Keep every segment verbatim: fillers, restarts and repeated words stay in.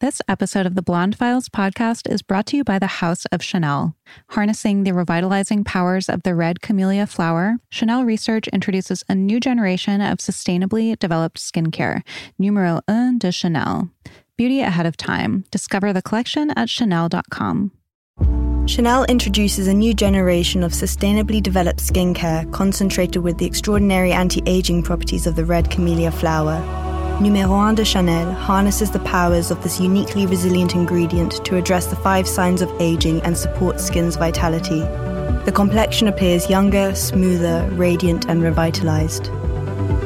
This episode of the Blonde Files podcast is brought to you by the House of Chanel. Harnessing the revitalizing powers of the red camellia flower, Chanel Research introduces a new generation of sustainably developed skincare, Numéro un de Chanel. Beauty ahead of time. Discover the collection at chanel dot com. Chanel introduces a new generation of sustainably developed skincare concentrated with the extraordinary anti-aging properties of the red camellia flower. Numéro un de Chanel harnesses the powers of this uniquely resilient ingredient to address the five signs of aging and support skin's vitality. The complexion appears younger, smoother, radiant, and revitalized.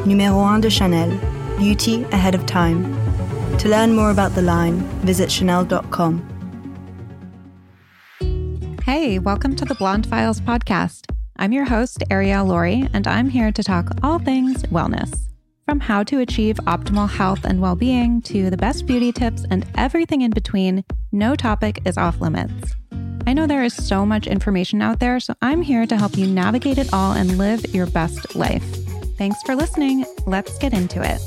Numéro un de Chanel, beauty ahead of time. To learn more about the line, visit chanel dot com. Hey, welcome to the Blonde Files podcast. I'm your host, Ariel Laurie, and I'm here to talk all things wellness. From how to achieve optimal health and well-being to the best beauty tips and everything in between, no topic is off limits. I know there is so much information out there, so I'm here to help you navigate it all and live your best life. Thanks for listening. Let's get into it.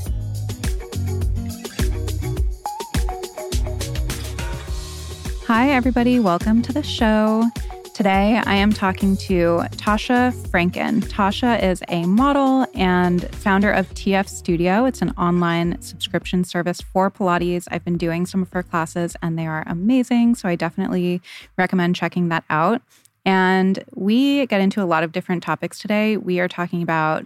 Hi, everybody. Welcome to the show. Today, I am talking to Tasha Franken. Tasha is a model and founder of T F Studio. It's an online subscription service for Pilates. I've been doing some of her classes and they are amazing, so I definitely recommend checking that out. And we get into a lot of different topics today. We are talking about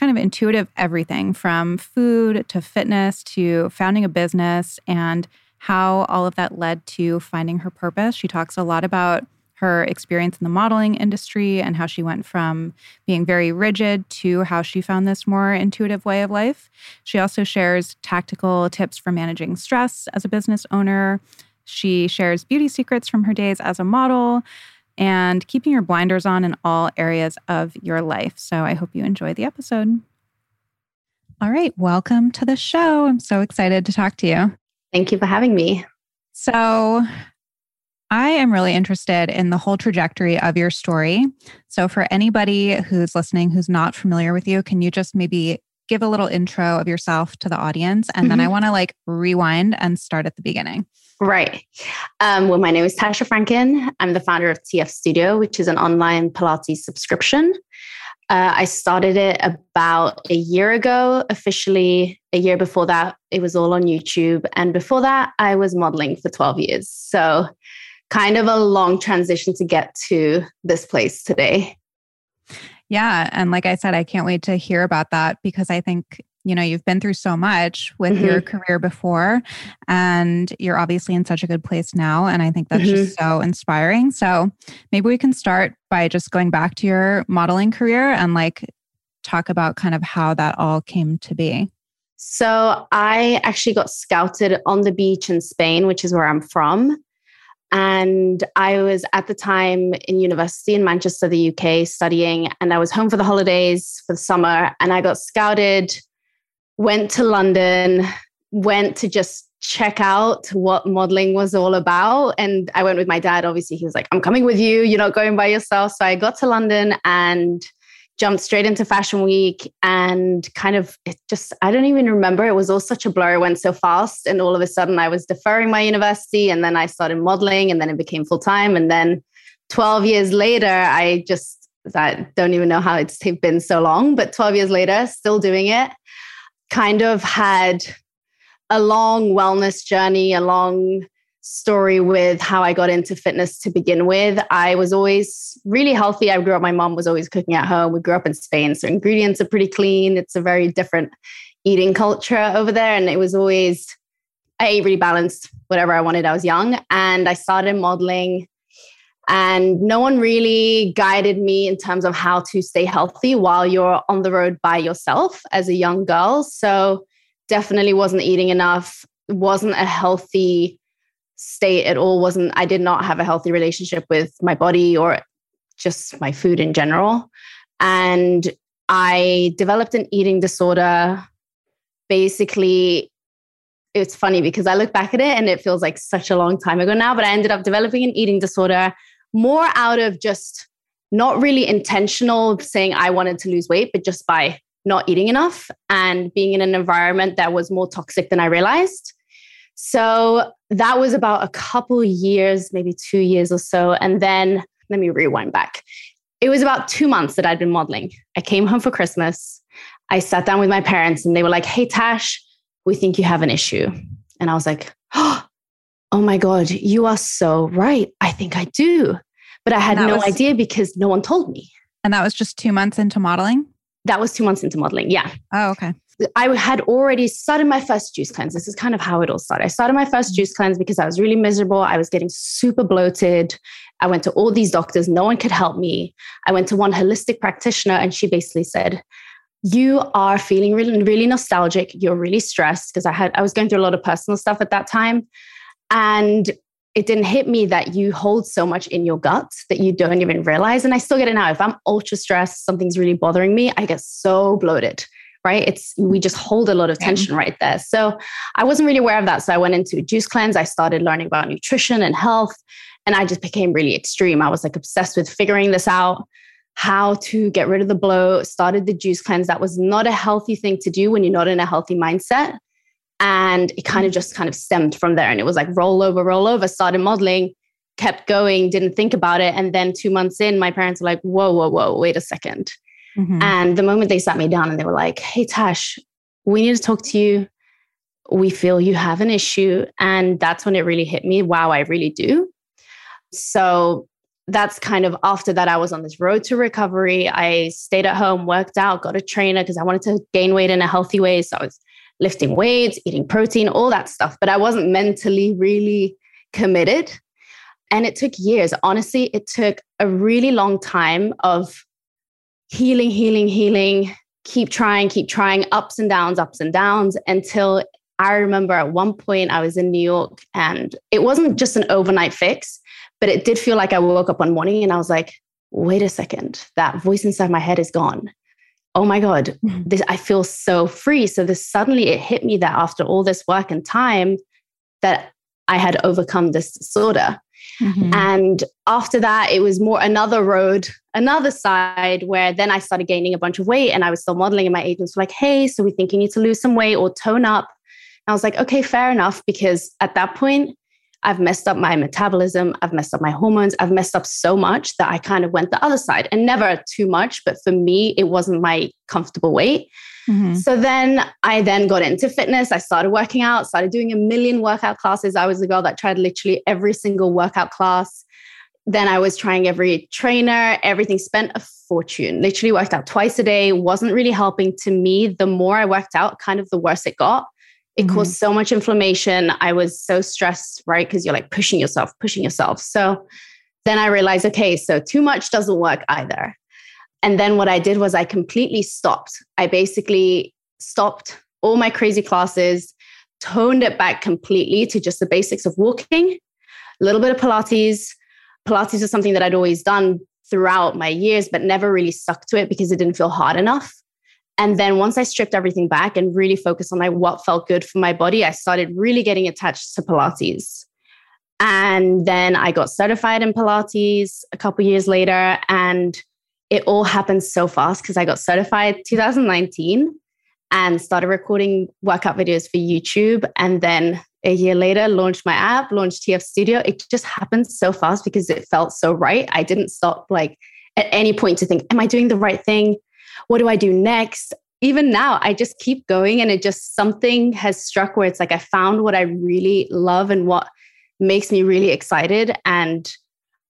kind of intuitive everything, from food to fitness to founding a business and how all of that led to finding her purpose. She talks a lot about her experience in the modeling industry and how she went from being very rigid to how she found this more intuitive way of life. She also shares tactical tips for managing stress as a business owner. She shares beauty secrets from her days as a model and keeping your blinders on in all areas of your life. So I hope you enjoy the episode. All right, welcome to the show. I'm so excited to talk to you. Thank you for having me. So I am really interested in the whole trajectory of your story. So for anybody who's listening who's not familiar with you, can you just maybe give a little intro of yourself to the audience? And mm-hmm. then I want to like rewind and start at the beginning. Right. Um, well, my name is Tasha Franken. I'm the founder of T F Studio, which is an online Pilates subscription. Uh, I started it about a year ago, officially. A year before that, it was all on YouTube. And before that, I was modeling for twelve years. So kind of a long transition to get to this place today. Yeah. And like I said, I can't wait to hear about that because I think, you know, you've been through so much with mm-hmm. your career before and you're obviously in such a good place now. And I think that's mm-hmm. just so inspiring. So maybe we can start by just going back to your modeling career and like talk about kind of how that all came to be. So I actually got scouted on the beach in Spain, which is where I'm from. And I was at the time in university in Manchester, the U K, studying, and I was home for the holidays for the summer. And I got scouted, went to London, went to just check out what modeling was all about. And I went with my dad. Obviously, he was like, I'm coming with you. You're not going by yourself. So I got to London and jumped straight into Fashion Week and kind of, it just, I don't even remember. It was all such a blur. It went so fast. And all of a sudden I was deferring my university, and then I started modeling, and then it became full-time. And then twelve years later, I just, I don't even know how it's been so long, but twelve years later, still doing it. Kind of had a long wellness journey, a long story with how I got into fitness to begin with. I was always really healthy. I grew up, my mom was always cooking at home. We grew up in Spain, so ingredients are pretty clean. It's a very different eating culture over there. And it was always, I ate really balanced, whatever I wanted. I was young, and I started modeling, and no one really guided me in terms of how to stay healthy while you're on the road by yourself as a young girl. So definitely wasn't eating enough, wasn't a healthy state at all. Wasn't, I did not have a healthy relationship with my body or just my food in general. And I developed an eating disorder. Basically, it's funny because I look back at it and it feels like such a long time ago now, but I ended up developing an eating disorder more out of just not really intentional saying I wanted to lose weight, but just by not eating enough and being in an environment that was more toxic than I realized. So that was about a couple years, maybe two years or so. And then let me rewind back. It was about two months that I'd been modeling. I came home for Christmas. I sat down with my parents and they were like, "Hey, Tash, we think you have an issue." And I was like, oh my God, you are so right. I think I do. But I had no was, idea because no one told me. And that was just two months into modeling? That was two months into modeling. Yeah. Oh, okay. I had already started my first juice cleanse. This is kind of how it all started. I started my first juice cleanse because I was really miserable. I was getting super bloated. I went to all these doctors. No one could help me. I went to one holistic practitioner and she basically said, "You are feeling really, really nostalgic. You're really stressed." Because I had, I was going through a lot of personal stuff at that time. And it didn't hit me that you hold so much in your gut that you don't even realize. And I still get it now. If I'm ultra stressed, something's really bothering me, I get so bloated. Right? It's, we just hold a lot of tension right there. So I wasn't really aware of that. So I went into a juice cleanse. I started learning about nutrition and health, and I just became really extreme. I was like obsessed with figuring this out, how to get rid of the bloat, started the juice cleanse. That was not a healthy thing to do when you're not in a healthy mindset. And it kind of just kind of stemmed from there. And it was like roll over, roll over, started modeling, kept going, didn't think about it. And then two months in, my parents were like, whoa, whoa, whoa, wait a second. Mm-hmm. And the moment they sat me down and they were like, "Hey, Tash, we need to talk to you. We feel you have an issue." And that's when it really hit me. Wow, I really do. So that's kind of, after that, I was on this road to recovery. I stayed at home, worked out, got a trainer because I wanted to gain weight in a healthy way. So I was lifting weights, eating protein, all that stuff. But I wasn't mentally really committed. And it took years. Honestly, it took a really long time of healing, healing, healing, keep trying, keep trying, ups and downs, ups and downs, until I remember at one point I was in New York and it wasn't just an overnight fix, but it did feel like I woke up one morning and I was like, wait a second, that voice inside my head is gone. Oh my God, this, I feel so free. So this, suddenly it hit me that after all this work and time that I had overcome this disorder. Mm-hmm. And after that, it was more another road, another side where then I started gaining a bunch of weight and I was still modeling and my agents were like, "Hey, so we think you need to lose some weight or tone up." And I was like, okay, fair enough. Because at that point, I've messed up my metabolism. I've messed up my hormones. I've messed up so much that I kind of went the other side, and never too much. But for me, it wasn't my comfortable weight. Mm-hmm. So then I then got into fitness. I started working out, started doing a million workout classes. I was the girl that tried literally every single workout class. Then I was trying every trainer, everything, spent a fortune, literally worked out twice a day. Wasn't really helping. To me, the more I worked out, kind of the worse it got. It mm-hmm. caused so much inflammation. I was so stressed, right? Because you're like pushing yourself, pushing yourself. So then I realized, okay, so too much doesn't work either. And then what I did was I completely stopped. I basically stopped all my crazy classes, toned it back completely to just the basics of walking, a little bit of Pilates. Pilates is something that I'd always done throughout my years, but never really stuck to it because it didn't feel hard enough. And then once I stripped everything back and really focused on like what felt good for my body, I started really getting attached to Pilates. And then I got certified in Pilates a couple years later, and it all happened so fast because I got certified two thousand nineteen and started recording workout videos for YouTube. And then a year later, launched my app, launched T F Studio. It just happened so fast because it felt so right. I didn't stop like at any point to think, am I doing the right thing? What do I do next? Even now, I just keep going. And it just, something has struck where it's like, I found what I really love and what makes me really excited. And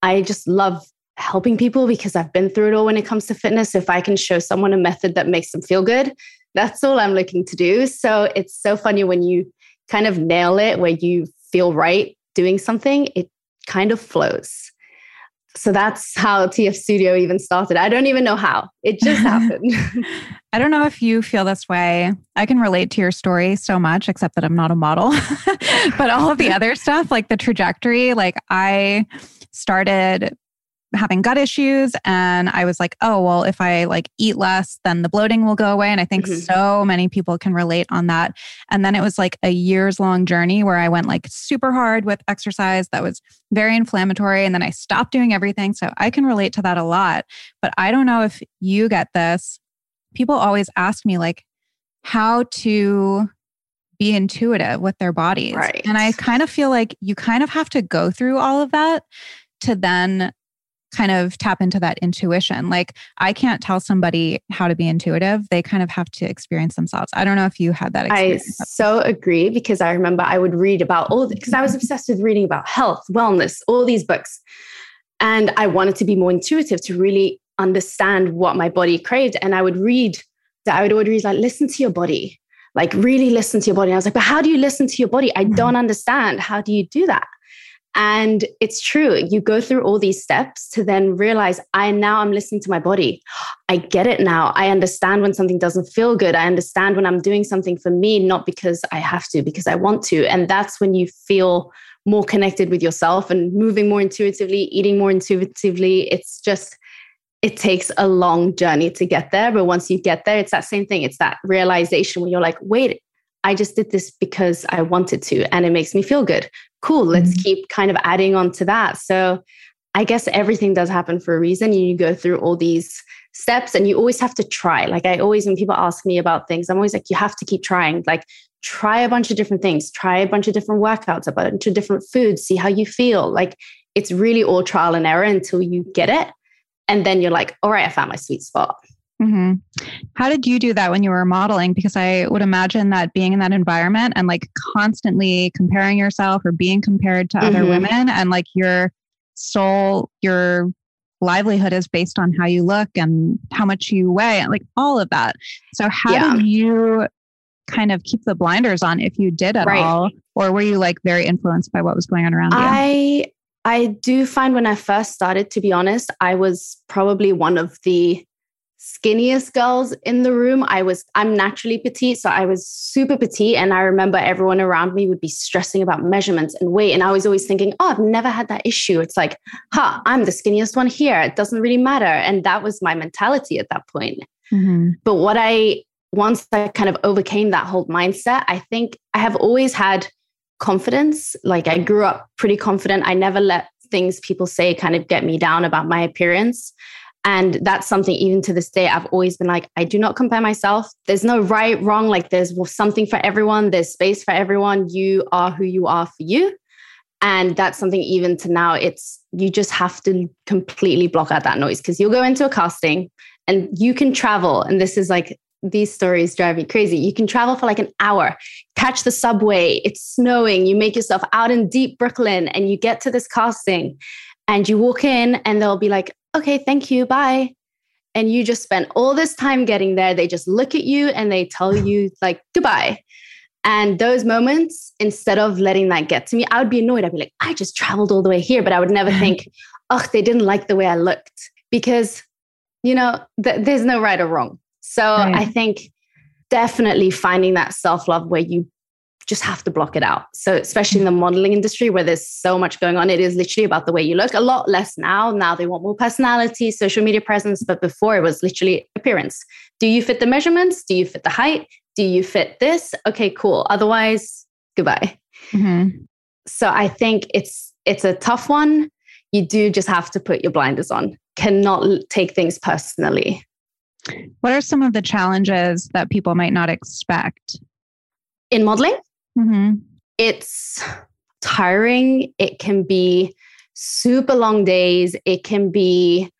I just love helping people because I've been through it all when it comes to fitness. If I can show someone a method that makes them feel good, that's all I'm looking to do. So it's so funny when you kind of nail it, where you feel right doing something, it kind of flows. So that's how T F Studio even started. I don't even know how. It just happened. I don't know if you feel this way. I can relate to your story so much, except that I'm not a model. But all of the other stuff, like the trajectory, like I started having gut issues and I was like, oh, well, if I like eat less, then the bloating will go away. And I think mm-hmm. so many people can relate on that. And then it was like a years long journey where I went like super hard with exercise that was very inflammatory. And then I stopped doing everything. So I can relate to that a lot, but I don't know if you get this. People always ask me like how to be intuitive with their bodies. Right. And I kind of feel like you kind of have to go through all of that to then kind of tap into that intuition. Like I can't tell somebody how to be intuitive. They kind of have to experience themselves. I don't know if you had that experience. I so agree, because I remember I would read about all, because I was obsessed with reading about health, wellness, all these books. And I wanted to be more intuitive to really understand what my body craved. And I would read that. I would always read like, listen to your body, like really listen to your body. And I was like, but how do you listen to your body? I don't understand. How do you do that? And it's true. You go through all these steps to then realize, I now I'm listening to my body. I get it now. I understand when something doesn't feel good. I understand when I'm doing something for me, not because I have to, because I want to. And that's when you feel more connected with yourself and moving more intuitively, eating more intuitively. It's just, it takes a long journey to get there. But once you get there, it's that same thing. It's that realization where you're like, wait, I just did this because I wanted to, and it makes me feel good. Cool. Let's mm-hmm. keep kind of adding on to that. So I guess everything does happen for a reason. You go through all these steps and you always have to try. Like I always, when people ask me about things, I'm always like, you have to keep trying, like try a bunch of different things, try a bunch of different workouts, a bunch of different foods, see how you feel. Like it's really all trial and error until you get it. And then you're like, all right, I found my sweet spot. Mm-hmm. How did you do that when you were modeling? Because I would imagine that being in that environment and like constantly comparing yourself or being compared to mm-hmm. other women, and like your soul, your livelihood is based on how you look and how much you weigh and like all of that. So how yeah. did you kind of keep the blinders on, if you did at right. all, or were you like very influenced by what was going on around you? I, I do find when I first started, to be honest, I was probably one of the skinniest girls in the room. I was, I'm naturally petite. So I was super petite. And I remember everyone around me would be stressing about measurements and weight. And I was always thinking, oh, I've never had that issue. It's like, huh, I'm the skinniest one here. It doesn't really matter. And that was my mentality at that point. Mm-hmm. But what I, once I kind of overcame that whole mindset, I think I have always had confidence. Like I grew up pretty confident. I never let things people say kind of get me down about my appearance. And that's something even to this day, I've always been like, I do not compare myself. There's no right, wrong. Like there's something for everyone. There's space for everyone. You are who you are for you. And that's something even to now, it's, you just have to completely block out that noise, because you'll go into a casting and you can travel. And this is like, these stories drive me crazy. You can travel for like an hour, catch the subway, it's snowing, you make yourself out in deep Brooklyn and you get to this casting and you walk in and they'll be like, okay, thank you, bye. And you just spent all this time getting there. They just look at you and they tell you like, goodbye. And those moments, instead of letting that get to me, I would be annoyed. I'd be like, I just traveled all the way here, but I would never think, oh, they didn't like the way I looked, because, you know, th- there's no right or wrong. So right. I think definitely finding that self-love where you just have to block it out. So especially in the modeling industry where there's so much going on, it is literally about the way you look. A lot less now. Now they want more personality, social media presence. But before it was literally appearance. Do you fit the measurements? Do you fit the height? Do you fit this? Okay, cool. Otherwise, goodbye. Mm-hmm. So I think it's, it's a tough one. You do just have to put your blinders on. cannot take things personally. What are some of the challenges that people might not expect? In modeling, mm-hmm. it's tiring. It can be super long days. It can be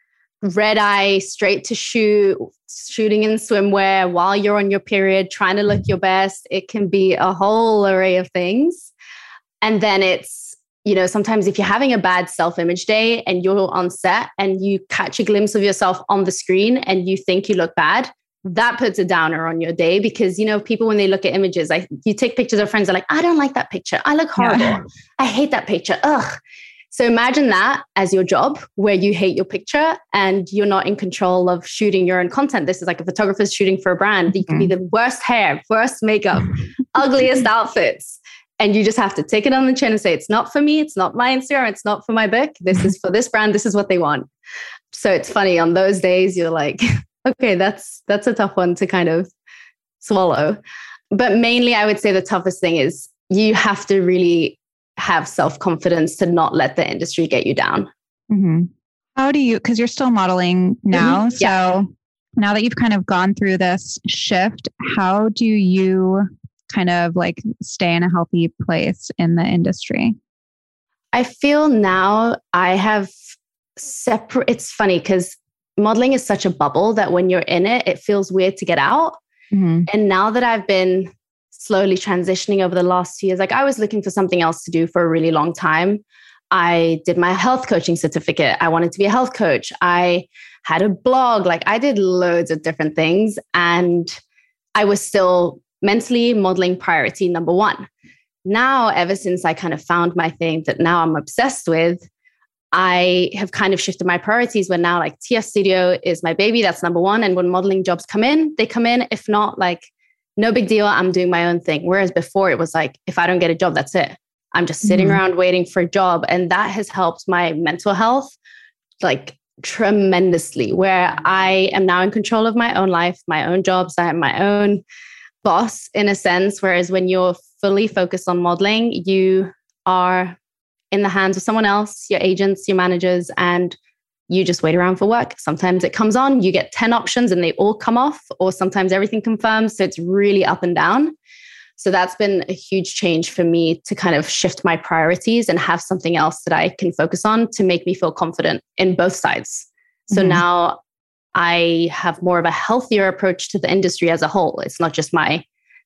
red eye, straight to shoot, shooting in swimwear while you're on your period, trying to look your best. It can be a whole array of things. And then it's, you know, sometimes if you're having a bad self-image day and you're on set and you catch a glimpse of yourself on the screen and you think you look bad, that puts a downer on your day because, you know, people, when they look at images, like you take pictures of friends, they're like, I don't like that picture. I look horrible. Yeah. I hate that picture. Ugh. So imagine that as your job where you hate your picture and you're not in control of shooting your own content. This is like a photographer's shooting for a brand. You can be the worst hair, worst makeup, ugliest outfits. And you just have to take it on the chin and say, it's not for me. It's not my Instagram. It's not for my book. This is for this brand. This is what they want. So it's funny on those days, you're like, okay, that's, that's a tough one to kind of swallow. But mainly I would say the toughest thing is you have to really have self-confidence to not let the industry get you down. Mm-hmm. How do you, cause you're still modeling now. Mm-hmm. Yeah. So now that you've kind of gone through this shift, how do you kind of like stay in a healthy place in the industry? I feel now I have separate, it's funny cause modeling is such a bubble that when you're in it, it feels weird to get out. Mm-hmm. And now that I've been slowly transitioning over the last few years, like I was looking for something else to do for a really long time. I did my health coaching certificate. I wanted to be a health coach. I had a blog. Like I did loads of different things and I was still mentally modeling priority number one. Now, ever since I kind of found my thing that now I'm obsessed with, I have kind of shifted my priorities where now like T F Studio is my baby. That's number one. And when modeling jobs come in, they come in. If not, like, no big deal. I'm doing my own thing. Whereas before it was like, if I don't get a job, that's it. I'm just sitting mm-hmm. around waiting for a job. And that has helped my mental health like tremendously, where I am now in control of my own life, my own jobs. I am my own boss in a sense. Whereas when you're fully focused on modeling, you are in the hands of someone else, your agents, your managers, and you just wait around for work. Sometimes it comes on, you get ten options and they all come off, or sometimes everything confirms. So it's really up and down. So that's been a huge change for me to kind of shift my priorities and have something else that I can focus on to make me feel confident in both sides. So mm-hmm. now I have more of a healthier approach to the industry as a whole. It's not just my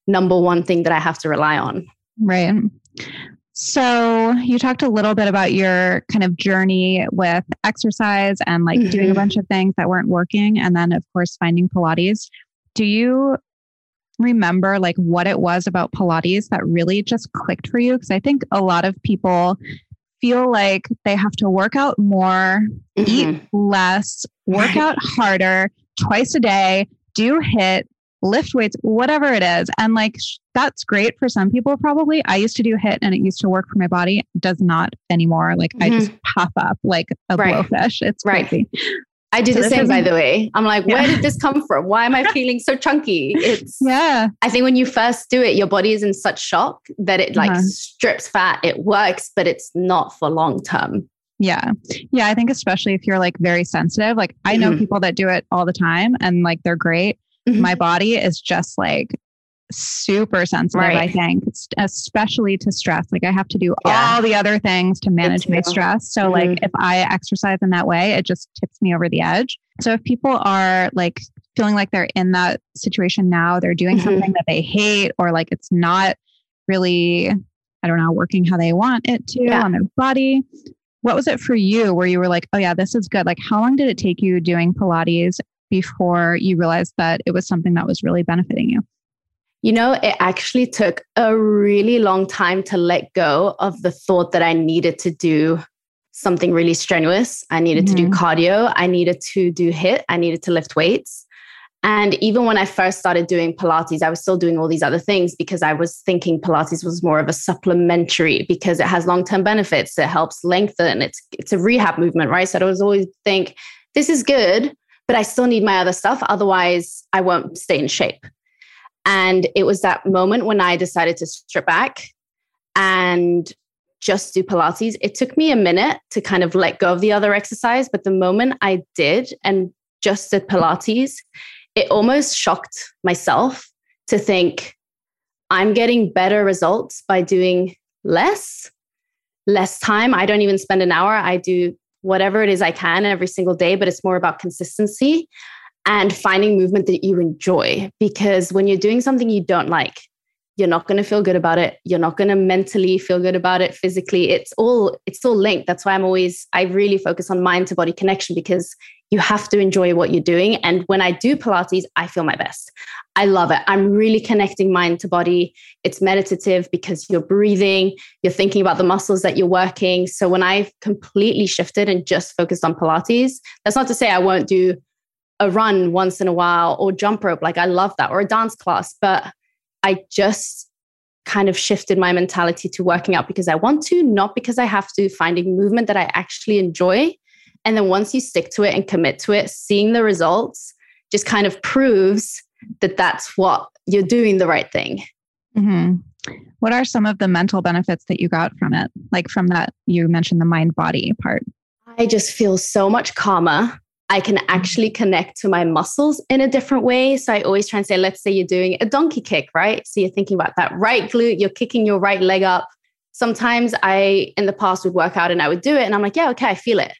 number one thing that I have to rely on. Right. So you talked a little bit about your kind of journey with exercise and like mm-hmm. doing a bunch of things that weren't working. And then of course, finding Pilates. Do you remember like what it was about Pilates that really just clicked for you? Because I think a lot of people feel like they have to work out more, mm-hmm. eat less, work out harder twice a day, do HIIT, lift weights, whatever it is. And like, sh- that's great for some people. Probably I used to do HIIT and it used to work for my body. It does not anymore. Like mm-hmm. I just pop up like a right. blowfish. It's right. crazy. I do so the same, by the way. I'm like, yeah. where did this come from? Why am I feeling so chunky? It's yeah. I think when you first do it, your body is in such shock that it like uh-huh. strips fat. It works, but it's not for long term. Yeah. Yeah. I think especially if you're like very sensitive, like I know mm-hmm. people that do it all the time and like, they're great. Mm-hmm. My body is just like super sensitive, right. I think, especially to stress. Like I have to do yeah. all the other things to manage my stress. So mm-hmm. like if I exercise in that way, it just tips me over the edge. So if people are like feeling like they're in that situation now, they're doing mm-hmm. something that they hate or like it's not really, I don't know, working how they want it to yeah. on their body. What was it for you where you were like, oh yeah, this is good. Like how long did it take you doing Pilates before you realized that it was something that was really benefiting you? You know, it actually took a really long time to let go of the thought that I needed to do something really strenuous. I needed mm-hmm. to do cardio. I needed to do HIIT. I needed to lift weights. And even when I first started doing Pilates, I was still doing all these other things because I was thinking Pilates was more of a supplementary because it has long-term benefits. It helps lengthen. It's, it's a rehab movement, right? So I was always think, this is good, but I still need my other stuff. Otherwise, I won't stay in shape. And it was that moment when I decided to strip back and just do Pilates. It took me a minute to kind of let go of the other exercise, but the moment I did and just did Pilates, it almost shocked myself to think I'm getting better results by doing less, less time. I don't even spend an hour. I do whatever it is I can every single day, but it's more about consistency and finding movement that you enjoy. Because when you're doing something you don't like, you're not going to feel good about it. You're not going to mentally feel good about it physically. It's all, it's all linked. That's why I'm always, I really focus on mind to body connection, because you have to enjoy what you're doing. And when I do Pilates, I feel my best. I love it. I'm really connecting mind to body. It's meditative because you're breathing, you're thinking about the muscles that you're working. So when I completely shifted and just focused on Pilates, that's not to say I won't do a run once in a while or jump rope. Like I love that, or a dance class, but I just kind of shifted my mentality to working out because I want to, not because I have to, finding movement that I actually enjoy. And then once you stick to it and commit to it, seeing the results just kind of proves that that's what you're doing, the right thing. Mm-hmm. What are some of the mental benefits that you got from it? Like from that, you mentioned the mind-body part. I just feel so much calmer. I can actually connect to my muscles in a different way. So I always try and say, let's say you're doing a donkey kick, right? So you're thinking about that right glute, you're kicking your right leg up. Sometimes I, in the past, would work out and I would do it and I'm like, yeah, okay, I feel it.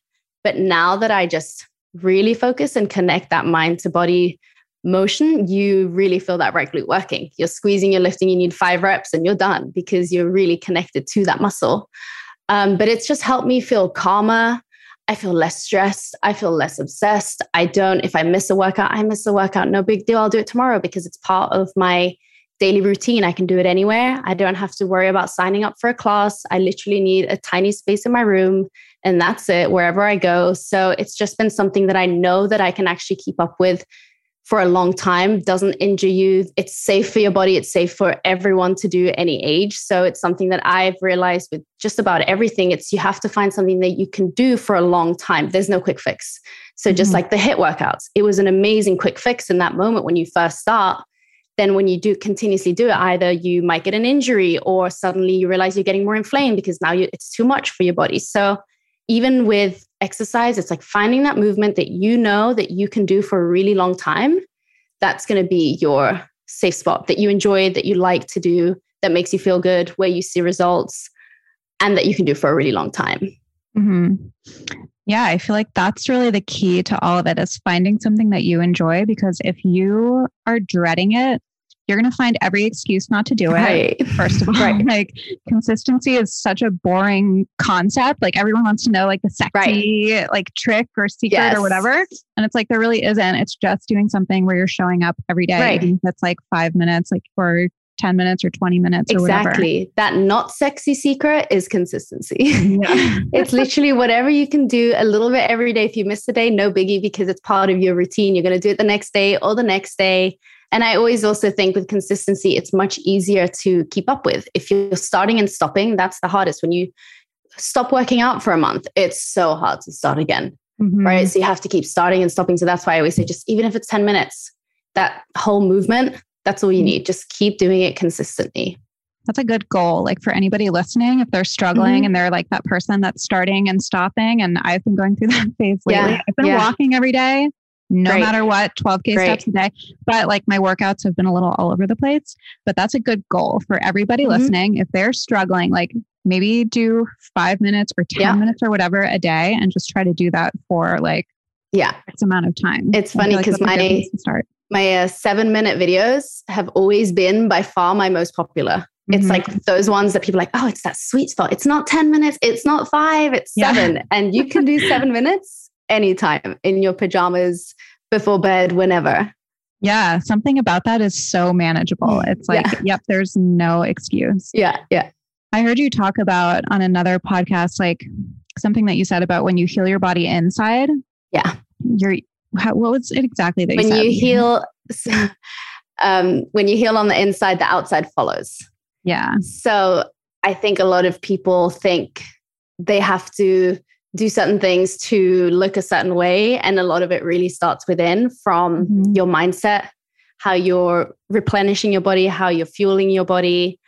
But now that I just really focus and connect that mind to body motion, you really feel that right glute working. You're squeezing, you're lifting, you need five reps and you're done because you're really connected to that muscle. Um, but it's just helped me feel calmer. I feel less stressed. I feel less obsessed. I don't, if I miss a workout, I miss a workout. No big deal. I'll do it tomorrow because it's part of my daily routine. I can do it anywhere. I don't have to worry about signing up for a class. I literally need a tiny space in my room and that's it, wherever I go. So it's just been something that I know that I can actually keep up with for a long time. Doesn't injure you. It's safe for your body. It's safe for everyone to do any age. So it's something that I've realized with just about everything. It's you have to find something that you can do for a long time. There's no quick fix. So just mm-hmm. like the HIIT workouts, it was an amazing quick fix in that moment when you first start. Then when you do continuously do it, either you might get an injury or suddenly you realize you're getting more inflamed because now you, it's too much for your body. So even with exercise, it's like finding that movement that you know that you can do for a really long time. That's going to be your safe spot that you enjoy, that you like to do, that makes you feel good, where you see results, and that you can do for a really long time. Mm-hmm. Yeah, I feel like that's really the key to all of it, is finding something that you enjoy, because if you are dreading it, you're going to find every excuse not to do it. Right. First of all, right. Like consistency is such a boring concept. Like everyone wants to know like the sexy, right. like trick or secret yes. or whatever. And it's like, there really isn't. It's just doing something where you're showing up every day. Right. That's like five minutes, like or ten minutes or twenty minutes or exactly. whatever. Exactly. That not sexy secret is consistency. Yeah. It's literally whatever you can do a little bit every day. If you miss a day, no biggie, because it's part of your routine. You're going to do it the next day or the next day. And I always also think with consistency, it's much easier to keep up with. If you're starting and stopping, that's the hardest. When you stop working out for a month, it's so hard to start again, mm-hmm. right? So you have to keep starting and stopping. So that's why I always say, just even if it's ten minutes, that whole movement, that's all you need. Just keep doing it consistently. That's a good goal. Like for anybody listening, if they're struggling mm-hmm. and they're like that person that's starting and stopping. And I've been going through that phase lately. Yeah. I've been yeah. walking every day. No Great. Matter what, twelve K Great. Steps a day. But like my workouts have been a little all over the place, but that's a good goal for everybody mm-hmm. listening. If they're struggling, like maybe do five minutes or ten yeah. minutes or whatever a day and just try to do that for like yeah, X amount of time. It's funny because like my, my uh, seven minute videos have always been by far my most popular. It's mm-hmm. like those ones that people are like, oh, it's that sweet spot. It's not ten minutes. It's not five, it's yeah. seven. And you can do seven minutes. Anytime in your pajamas, before bed, whenever. Yeah. Something about that is so manageable. It's like, yeah. yep, there's no excuse. Yeah. Yeah. I heard you talk about on another podcast, like something that you said about when you heal your body inside. Yeah. You're, how, what was it exactly that you when said? When you heal, um, when you heal on the inside, the outside follows. Yeah. So I think a lot of people think they have to do certain things to look a certain way. And a lot of it really starts within, from mm-hmm. your mindset, how you're replenishing your body, how you're fueling your body.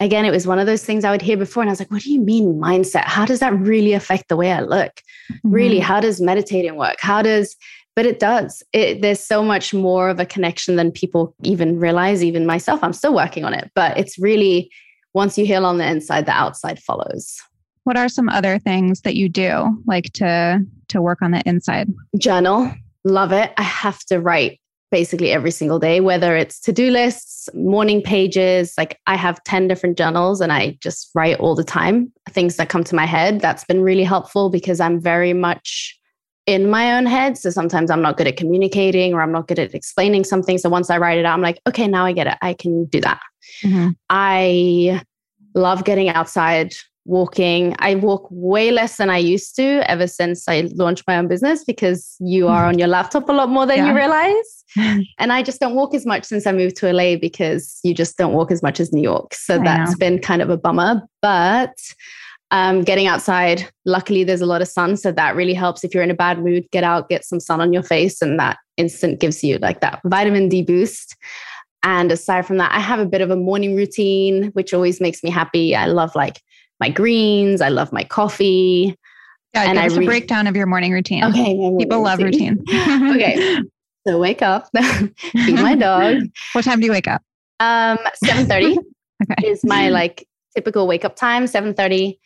again, it was one of those things I would hear before. And I was like, what do you mean mindset? How does that really affect the way I look? Mm-hmm. Really, how does meditating work? How does, but it does. It, there's so much more of a connection than people even realize, even myself. I'm still working on it, but it's really, once you heal on the inside, the outside follows. What are some other things that you do like to, to work on the inside? Journal. Love it. I have to write basically every single day, whether it's to-do lists, morning pages. Like I have ten different journals and I just write all the time, things that come to my head. That's been really helpful because I'm very much in my own head. So sometimes I'm not good at communicating or I'm not good at explaining something. So once I write it out, I'm like, okay, now I get it. I can do that. Mm-hmm. I love getting outside, walking. I walk way less than I used to ever since I launched my own business because you are on your laptop a lot more than yeah. you realize. And I just don't walk as much since I moved to L A because you just don't walk as much as New York. So I that's know. been kind of a bummer, but Um, getting outside, luckily there's a lot of sun. So that really helps. If you're in a bad mood, get out, get some sun on your face. And that instant gives you like that vitamin D boost. And aside from that, I have a bit of a morning routine, which always makes me happy. I love like my greens. I love my coffee. Yeah, and I re- a breakdown of your morning routine. Okay. Morning People routine. love routine. Okay. So wake up, feed my dog. What time do you wake up? Um, seven thirty okay. is my like typical wake up time, seven thirty.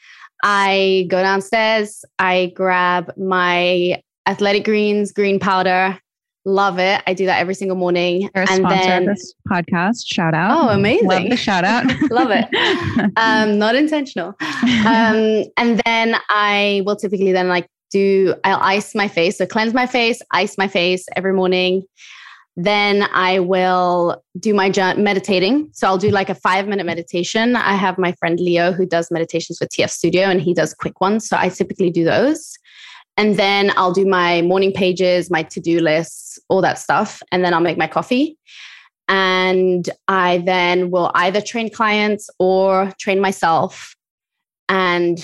I go downstairs, I grab my Athletic Greens, green powder. Love it. I do that every single morning. They're a and sponsor then, of this podcast. Shout out. Oh, amazing. Love the shout out. Love it. Um, not intentional. Um, and then I will typically then like do, I'll ice my face. So cleanse my face, ice my face every morning. Then I will do my meditating. So I'll do like a five minute meditation. I have my friend Leo who does meditations with T F Studio and he does quick ones. So I typically do those. And then I'll do my morning pages, my to-do lists, all that stuff. And then I'll make my coffee. And I then will either train clients or train myself. And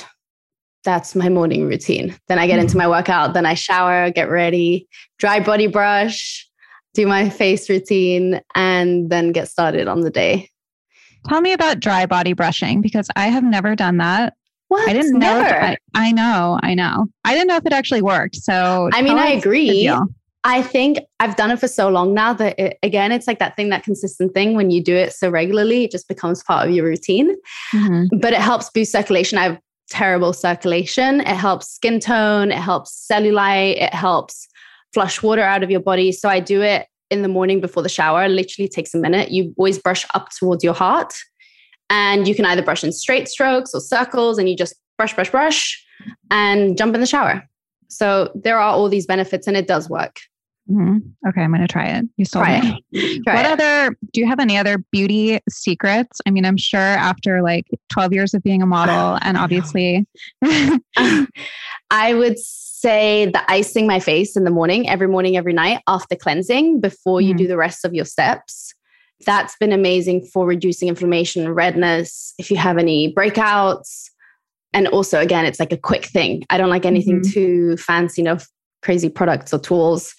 that's my morning routine. Then I get into my workout. Then I shower, get ready, dry body brush, do my face routine, and then get started on the day. Tell me about dry body brushing, because I have never done that. What? I didn't never. know. I, I know. I know. I didn't know if it actually worked. So I mean, I agree. I think I've done it for so long now that it, again, it's like that thing, that consistent thing. When you do it so regularly, it just becomes part of your routine, mm-hmm. but it helps boost circulation. I have terrible circulation. It helps skin tone. It helps cellulite. It helps flush water out of your body. So I do it in the morning before the shower. Literally takes a minute. You always brush up towards your heart, and you can either brush in straight strokes or circles, and you just brush, brush, brush and jump in the shower. So there are all these benefits and it does work. Mm-hmm. Okay. I'm going to try it. You sold me. It. Try what it. Other, do you have any other beauty secrets? I mean, I'm sure after like twelve years of being a model and obviously um, I would say the icing my face in the morning, every morning, every night after cleansing, before mm-hmm. you do the rest of your steps. That's been amazing for reducing inflammation, redness, if you have any breakouts. And also again, it's like a quick thing. I don't like anything mm-hmm. too fancy, no crazy products or tools.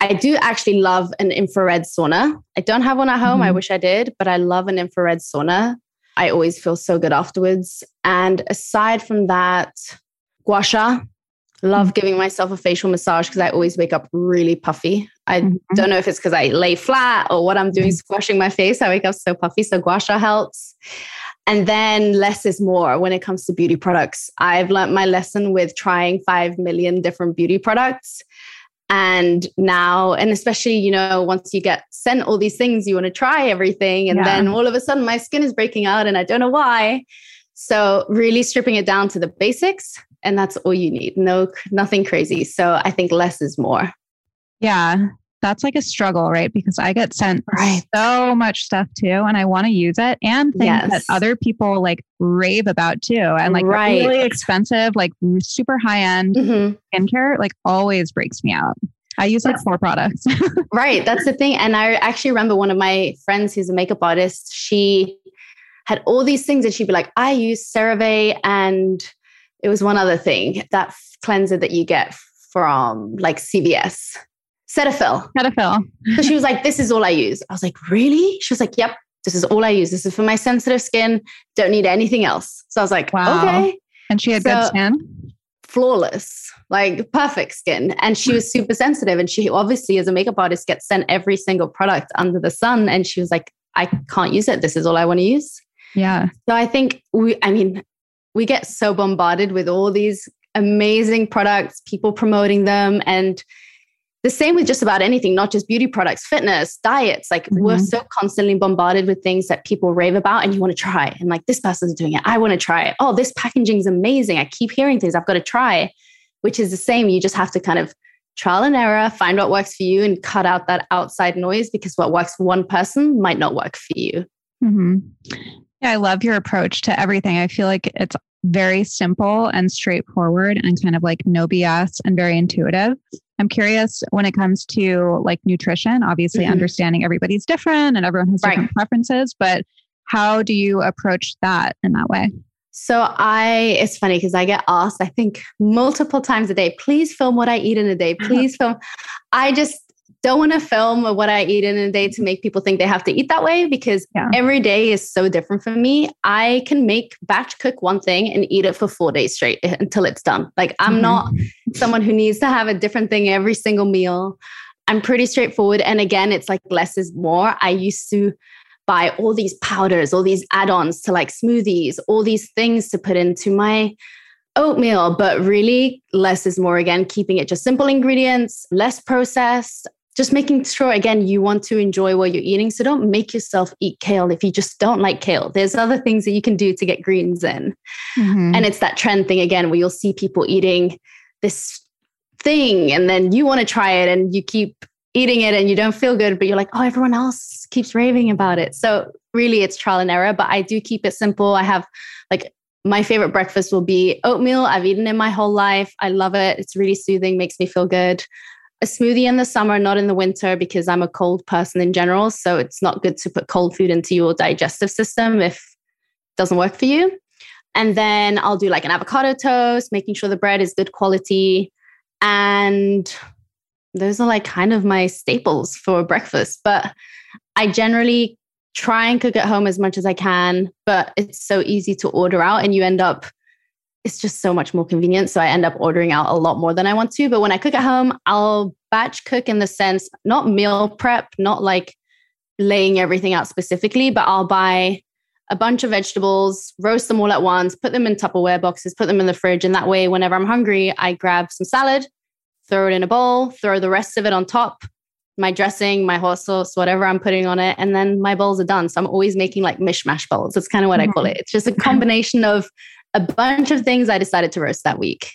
I do actually love an infrared sauna. I don't have one at home. Mm-hmm. I wish I did, but I love an infrared sauna. I always feel so good afterwards. And aside from that, gua sha, love mm-hmm. giving myself a facial massage because I always wake up really puffy. I mm-hmm. don't know if it's because I lay flat or what I'm doing, mm-hmm. squashing my face. I wake up so puffy. So gua sha helps. And then less is more when it comes to beauty products. I've learned my lesson with trying five million different beauty products. And now, and especially, you know, once you get sent all these things, you want to try everything. And yeah. then all of a sudden my skin is breaking out and I don't know why. So really stripping it down to the basics, and that's all you need. No, nothing crazy. So I think less is more. Yeah. That's like a struggle, right? Because I get sent right. so much stuff too, and I want to use it, and things yes. that other people like rave about too. And like right. really expensive, like super high end mm-hmm. skincare, like always breaks me out. I use like four products. Right. That's the thing. And I actually remember one of my friends who's a makeup artist, she had all these things that she'd be like, I use CeraVe and it was one other thing, that f- cleanser that you get from like C V S. Cetaphil. Cetaphil. So she was like, this is all I use. I was like, really? She was like, yep. This is all I use. This is for my sensitive skin. Don't need anything else. So I was like, wow. Okay. And she had so, good skin? Flawless, like perfect skin. And she was super sensitive. And she obviously, as a makeup artist, gets sent every single product under the sun. And she was like, I can't use it. This is all I want to use. Yeah. So I think we, I mean, we get so bombarded with all these amazing products, people promoting them. And the same with just about anything, not just beauty products, fitness, diets. Like mm-hmm. we're so constantly bombarded with things that people rave about and you want to try. And like, this person's doing it. I want to try it. Oh, this packaging is amazing. I keep hearing things. I've got to try, which is the same. You just have to kind of trial and error, find what works for you and cut out that outside noise, because what works for one person might not work for you. Mm-hmm. Yeah, I love your approach to everything. I feel like it's very simple and straightforward and kind of like no B S and very intuitive. I'm curious when it comes to like nutrition, obviously mm-hmm. understanding everybody's different and everyone has different right. preferences, but how do you approach that in that way? So I, it's funny because I get asked, I think multiple times a day, please film what I eat in a day. Please film. I just don't want to film what I eat in a day to make people think they have to eat that way, because yeah. every day is so different for me. I can make batch cook one thing and eat it for four days straight until it's done. Like I'm mm-hmm. not someone who needs to have a different thing every single meal. I'm pretty straightforward. And again, it's like less is more. I used to buy all these powders, all these add-ons to like smoothies, all these things to put into my oatmeal, but really less is more again, keeping it just simple ingredients, less processed. Just making sure, again, you want to enjoy what you're eating. So don't make yourself eat kale if you just don't like kale. There's other things that you can do to get greens in. Mm-hmm. And it's that trend thing again, where you'll see people eating this thing and then you want to try it and you keep eating it and you don't feel good, but you're like, oh, everyone else keeps raving about it. So really it's trial and error, but I do keep it simple. I have like my favorite breakfast will be oatmeal. I've eaten it my whole life. I love it. It's really soothing, makes me feel good. A smoothie in the summer, not in the winter, because I'm a cold person in general. So it's not good to put cold food into your digestive system if it doesn't work for you. And then I'll do like an avocado toast, making sure the bread is good quality. And those are like kind of my staples for breakfast. But I generally try and cook at home as much as I can, but it's so easy to order out and you end up it's just so much more convenient. So I end up ordering out a lot more than I want to. But when I cook at home, I'll batch cook in the sense, not meal prep, not like laying everything out specifically, but I'll buy a bunch of vegetables, roast them all at once, put them in Tupperware boxes, put them in the fridge. And that way, whenever I'm hungry, I grab some salad, throw it in a bowl, throw the rest of it on top, my dressing, my hot sauce, whatever I'm putting on it. And then my bowls are done. So I'm always making like mishmash bowls. That's kind of what mm-hmm. I call it. It's just a combination of a bunch of things I decided to roast that week.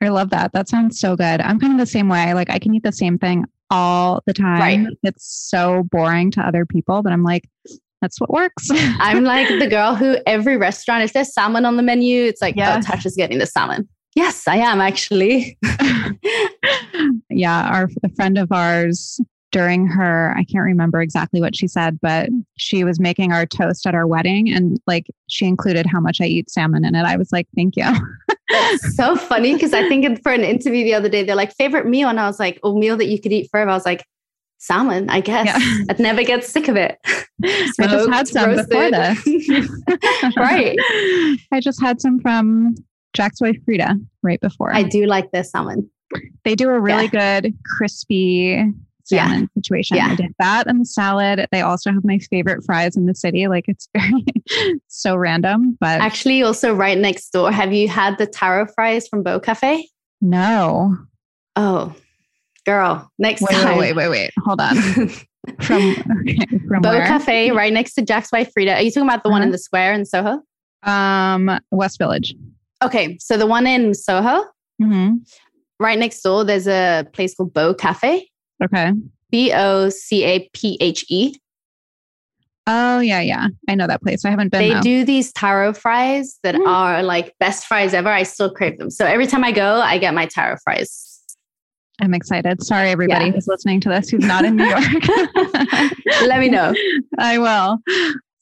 I love that. That sounds so good. I'm kind of the same way. Like I can eat the same thing all the time. Right. It's so boring to other people, but I'm like, that's what works. I'm like the girl who every restaurant, if there's salmon on the menu, it's like, yes. oh, Tasha's getting the salmon. Yes, I am actually. yeah. Our a friend of ours during her, I can't remember exactly what she said, but she was making our toast at our wedding and like she included how much I eat salmon in it. I was like, thank you. That's so funny because I think for an interview the other day, they're like favorite meal. And I was like, oh, meal that you could eat forever. I was like, salmon, I guess. Yeah. I'd never get sick of it. Smoked, I just had some roasted. Before this. right. I just had some from Jack's Wife Frida right before. I do like their salmon. They do a really yeah. good crispy salmon yeah. situation. Yeah. I did that and the salad. They also have my favorite fries in the city. Like it's very, so random, but actually also right next door. Have you had the taro fries from Bo Cafe? No. Oh, girl. Next wait, time. Wait, wait, wait, wait. Hold on. from okay, from Bo where? Cafe right next to Jack's Wife Frida. Are you talking about the uh-huh. one in the square in Soho? Um, West Village. Okay. So the one in Soho, mm-hmm. right next door, there's a place called Bo Cafe. Okay. B O C A P H E. Oh, yeah, yeah. I know that place. I haven't been They though. do these taro fries that mm. are like best fries ever. I still crave them. So every time I go, I get my taro fries. I'm excited. Sorry, everybody yeah. who's listening to this who's not in New York. Let me know. I will.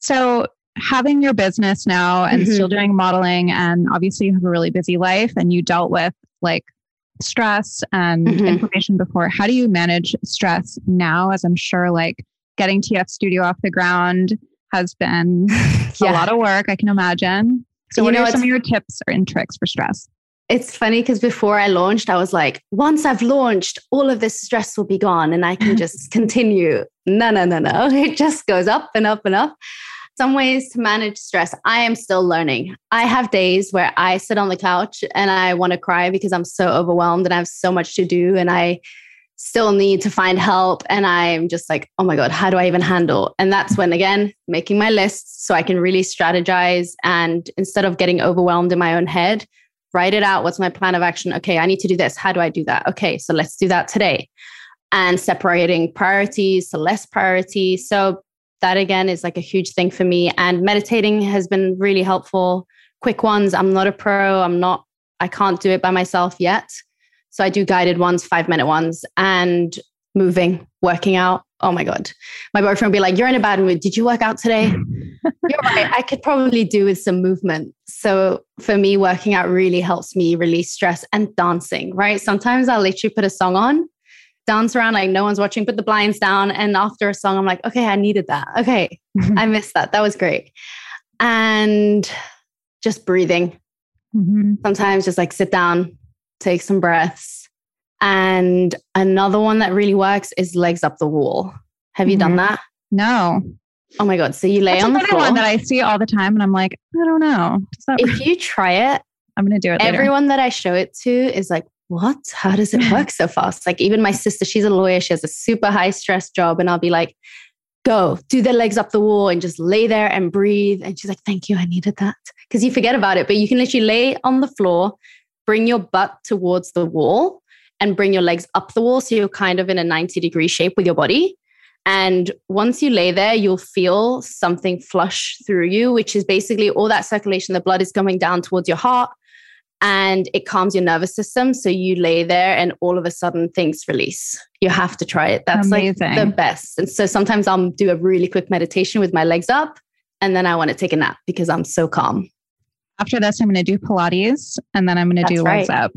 So having your business now and mm-hmm. still doing modeling, and obviously you have a really busy life and you dealt with like stress and mm-hmm. inflammation before. How do you manage stress now? As I'm sure, like getting T F Studio off the ground, has been yeah. a lot of work, I can imagine. So you what know, are some of your tips or in tricks for stress? It's funny because before I launched, I was like, once I've launched, all of this stress will be gone and I can just continue. No, no, no, no. It just goes up and up and up. Some ways to manage stress. I am still learning. I have days where I sit on the couch and I want to cry because I'm so overwhelmed and I have so much to do and I still need to find help. And I'm just like, oh my God, how do I even handle? And that's when, again, making my lists so I can really strategize. And instead of getting overwhelmed in my own head, write it out. What's my plan of action? Okay, I need to do this. How do I do that? Okay, so let's do that today. And separating priorities to less priority. So that again is like a huge thing for me. And meditating has been really helpful. Quick ones. I'm not a pro. I'm not, I can't do it by myself yet. So I do guided ones, five minute ones, and moving, working out. Oh my God. My boyfriend would be like, you're in a bad mood. Did you work out today? You're right. I could probably do with some movement. So for me, working out really helps me release stress, and dancing, right? Sometimes I'll literally put a song on, dance around like no one's watching, put the blinds down. And after a song, I'm like, okay, I needed that. Okay. I missed that. That was great. And just breathing. Mm-hmm. Sometimes just like sit down, take some breaths. And another one that really works is legs up the wall. Have you mm-hmm. done that? No. Oh my God. So you lay That's on the floor. One that I see all the time. And I'm like, I don't know. If right? you try it, I'm going to do it. Everyone later. That I show it to is like, what? How does it work so fast? Like even my sister, she's a lawyer. She has a super high stress job. And I'll be like, go do the legs up the wall and just lay there and breathe. And she's like, thank you. I needed that. Because you forget about it, but you can literally lay on the floor, bring your butt towards the wall and bring your legs up the wall. So you're kind of in a ninety degree shape with your body. And once you lay there, you'll feel something flush through you, which is basically all that circulation. The blood is coming down towards your heart and it calms your nervous system. So you lay there and all of a sudden things release. You have to try it. That's Amazing. Like the best. And so sometimes I'll do a really quick meditation with my legs up and then I want to take a nap because I'm so calm. After this, I'm going to do Pilates and then I'm going to do right. legs up.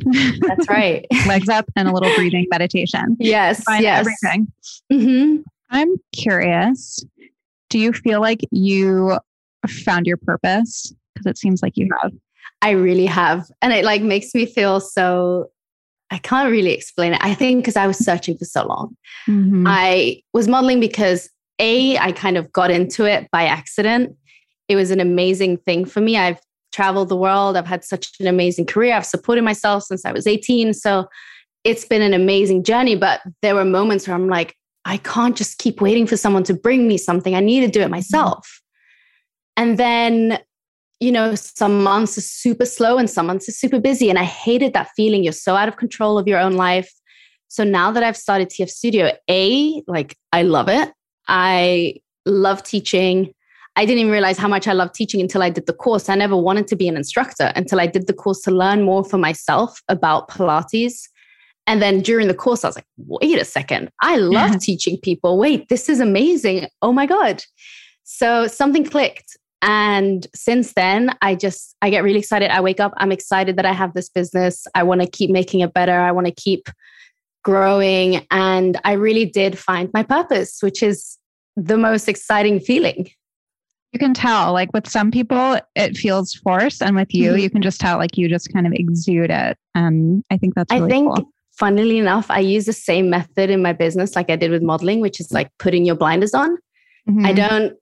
That's right. Legs up and a little breathing meditation. Yes. Find yes. everything. Mm-hmm. I'm curious, do you feel like you found your purpose? Because it seems like you have. I really have. And it like makes me feel so, I can't really explain it. I think because I was searching for so long. Mm-hmm. I was modeling because A, I kind of got into it by accident. It was an amazing thing for me. I've traveled the world. I've had such an amazing career. I've supported myself since I was eighteen. So it's been an amazing journey, but there were moments where I'm like, I can't just keep waiting for someone to bring me something. I need to do it myself. And then, you know, some months are super slow and some months are super busy. And I hated that feeling. You're so out of control of your own life. So now that I've started T F Studio, A, like I love it. I love teaching. I didn't even realize how much I love teaching until I did the course. I never wanted to be an instructor until I did the course to learn more for myself about Pilates. And then during the course, I was like, wait a second, I love yeah. teaching people. Wait, this is amazing. Oh my God. So something clicked. And since then, I just, I get really excited. I wake up, I'm excited that I have this business. I want to keep making it better. I want to keep growing. And I really did find my purpose, which is the most exciting feeling. You can tell, like with some people, it feels forced. And with you, mm-hmm. you can just tell, like you just kind of exude it. And I think that's really I think, cool. Funnily enough, I use the same method in my business like I did with modeling, which is like putting your blinders on. Mm-hmm. I don't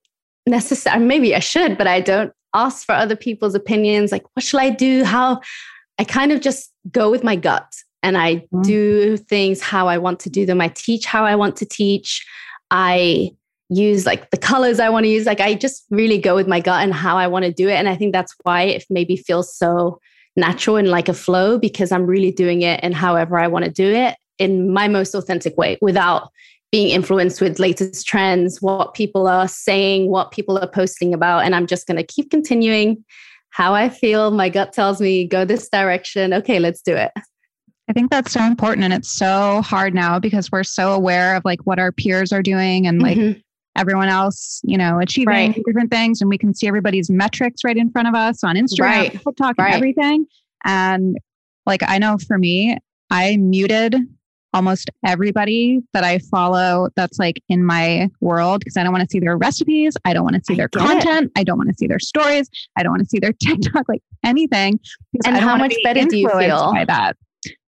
necessarily, maybe I should, but I don't ask for other people's opinions. Like, what shall I do? How? I kind of just go with my gut and I mm-hmm. do things how I want to do them. I teach how I want to teach. I use like the colors I want to use. Like I just really go with my gut and how I want to do it. And I think that's why it maybe feels so natural and like a flow, because I'm really doing it and however I want to do it in my most authentic way without being influenced with latest trends, what people are saying, what people are posting about. And I'm just going to keep continuing how I feel. My gut tells me go this direction. Okay, let's do it. I think that's so important. And it's so hard now because we're so aware of like what our peers are doing and like mm-hmm. everyone else, you know, achieving right. different things. And we can see everybody's metrics right in front of us on Instagram, right. TikTok, right. and everything. And like, I know for me, I muted almost everybody that I follow that's like in my world, because I don't want to see their recipes. I don't want to see I their content. It. I don't want to see their stories. I don't want to see their TikTok, like anything. And I don't how much be better do you feel by that?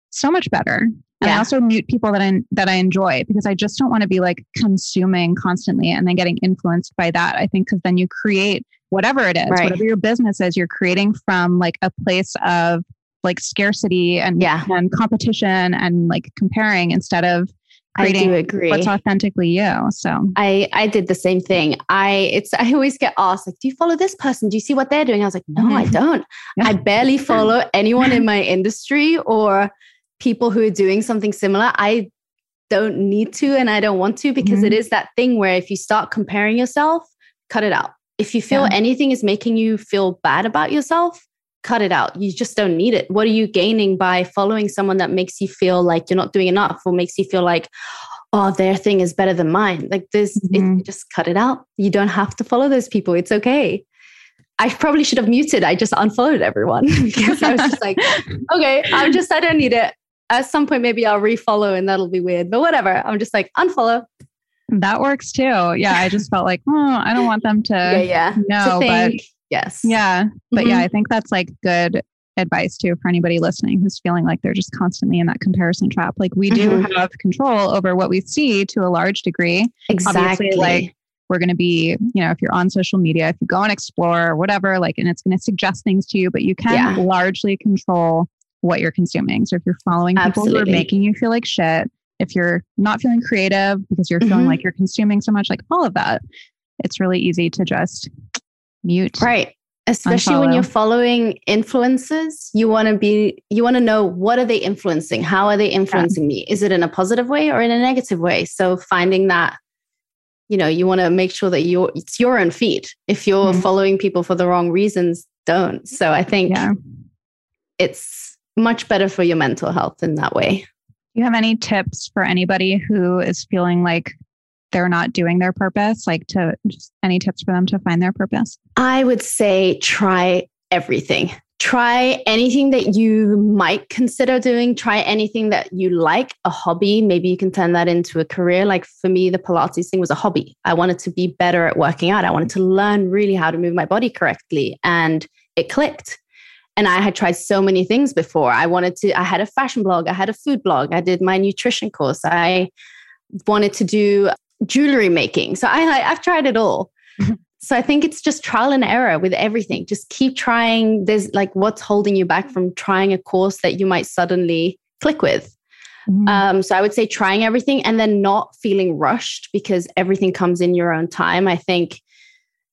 So much better. And yeah. I also mute people that I, that I enjoy, because I just don't want to be like consuming constantly and then getting influenced by that. I think because then you create whatever it is, right. whatever your business is, you're creating from like a place of like scarcity and, yeah. and competition and like comparing instead of creating I do agree. what's authentically you. So I, I did the same thing. I, it's, I always get asked, like, do you follow this person? Do you see what they're doing? I was like, no, mm-hmm. I don't. Yeah. I barely follow anyone in my industry or people who are doing something similar. I don't need to, and I don't want to, because mm-hmm. it is that thing where if you start comparing yourself, cut it out. If you feel yeah. anything is making you feel bad about yourself, cut it out. You just don't need it. What are you gaining by following someone that makes you feel like you're not doing enough, or makes you feel like, oh, their thing is better than mine? Like this, mm-hmm. it, just cut it out. You don't have to follow those people. It's okay. I probably should have muted. I just unfollowed everyone because I was just like, okay, I'm just, I don't need it. At some point, maybe I'll refollow and that'll be weird, but whatever. I'm just like, unfollow. That works too. Yeah. I just felt like, oh, I don't want them to yeah, yeah. know, to but yes. Yeah. But mm-hmm. yeah, I think that's like good advice too for anybody listening who's feeling like they're just constantly in that comparison trap. Like we do mm-hmm. have control over what we see to a large degree. Exactly. Obviously, like we're going to be, you know, if you're on social media, if you go and explore or whatever, like, and it's going to suggest things to you, but you can yeah. largely control what you're consuming. So if you're following people Absolutely. who are making you feel like shit, if you're not feeling creative because you're feeling mm-hmm. like you're consuming so much, like all of that, it's really easy to just mute. Right. Especially unfollow. When you're following influencers, you want to be, you want to know, what are they influencing? How are they influencing yeah. me? Is it in a positive way or in a negative way? So finding that, you know, you want to make sure that you're, it's your own feed. If you're mm-hmm. following people for the wrong reasons, don't. So I think yeah. it's much better for your mental health in that way. Do you have any tips for anybody who is feeling like they're not doing their purpose? Like to just any tips for them to find their purpose? I would say try everything. Try anything that you might consider doing. Try anything that you like, a hobby. Maybe you can turn that into a career. Like for me, the Pilates thing was a hobby. I wanted to be better at working out. I wanted to learn really how to move my body correctly. And it clicked. And I had tried so many things before. I wanted to, I had a fashion blog. I had a food blog. I did my nutrition course. I wanted to do jewelry making. So I, I, I've tried it all. Mm-hmm. So I think it's just trial and error with everything. Just keep trying. There's like, what's holding you back from trying a course that you might suddenly click with? Mm-hmm. Um, so I would say trying everything and then not feeling rushed, because everything comes in your own time. I think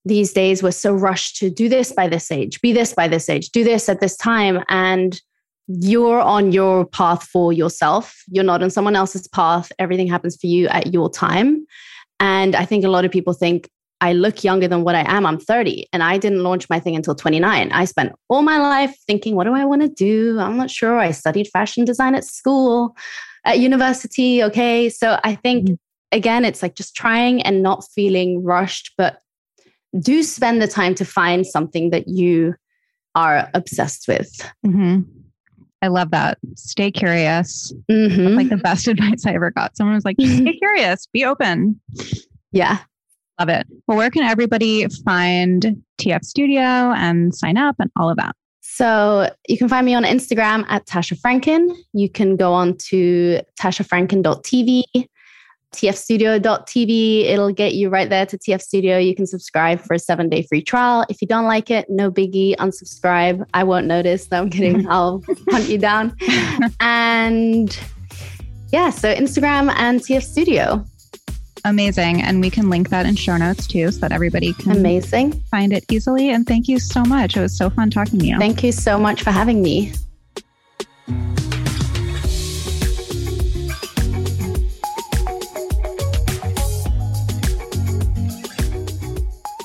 these days we're so rushed to do this by this age, be this by this age, do this at this time. And you're on your path for yourself. You're not on someone else's path. Everything happens for you at your time. And I think a lot of people think, I look younger than what I am. I'm thirty and I didn't launch my thing until twenty-nine. I spent all my life thinking, what do I want to do? I'm not sure. I studied fashion design at school, at university. Okay. So I think, mm-hmm. again, it's like just trying and not feeling rushed, but do spend the time to find something that you are obsessed with. Mm-hmm. I love that. Stay curious. Mm-hmm. That's like the best advice I ever got. Someone was like, stay curious, be open. Yeah. Love it. Well, where can everybody find T F Studio and sign up and all of that? So you can find me on Instagram at Tasha Franken. You can go on to tasha franken dot t v. t f studio dot t v. It'll get you right there to T F Studio. You can subscribe for a seven day free trial. If you don't like it, no biggie, unsubscribe. I won't notice. No, I'm kidding. I'll hunt you down. And yeah, so Instagram and T F Studio. Amazing. And we can link that in show notes too, so that everybody can Amazing. find it easily. And thank you so much. It was so fun talking to you. Thank you so much for having me.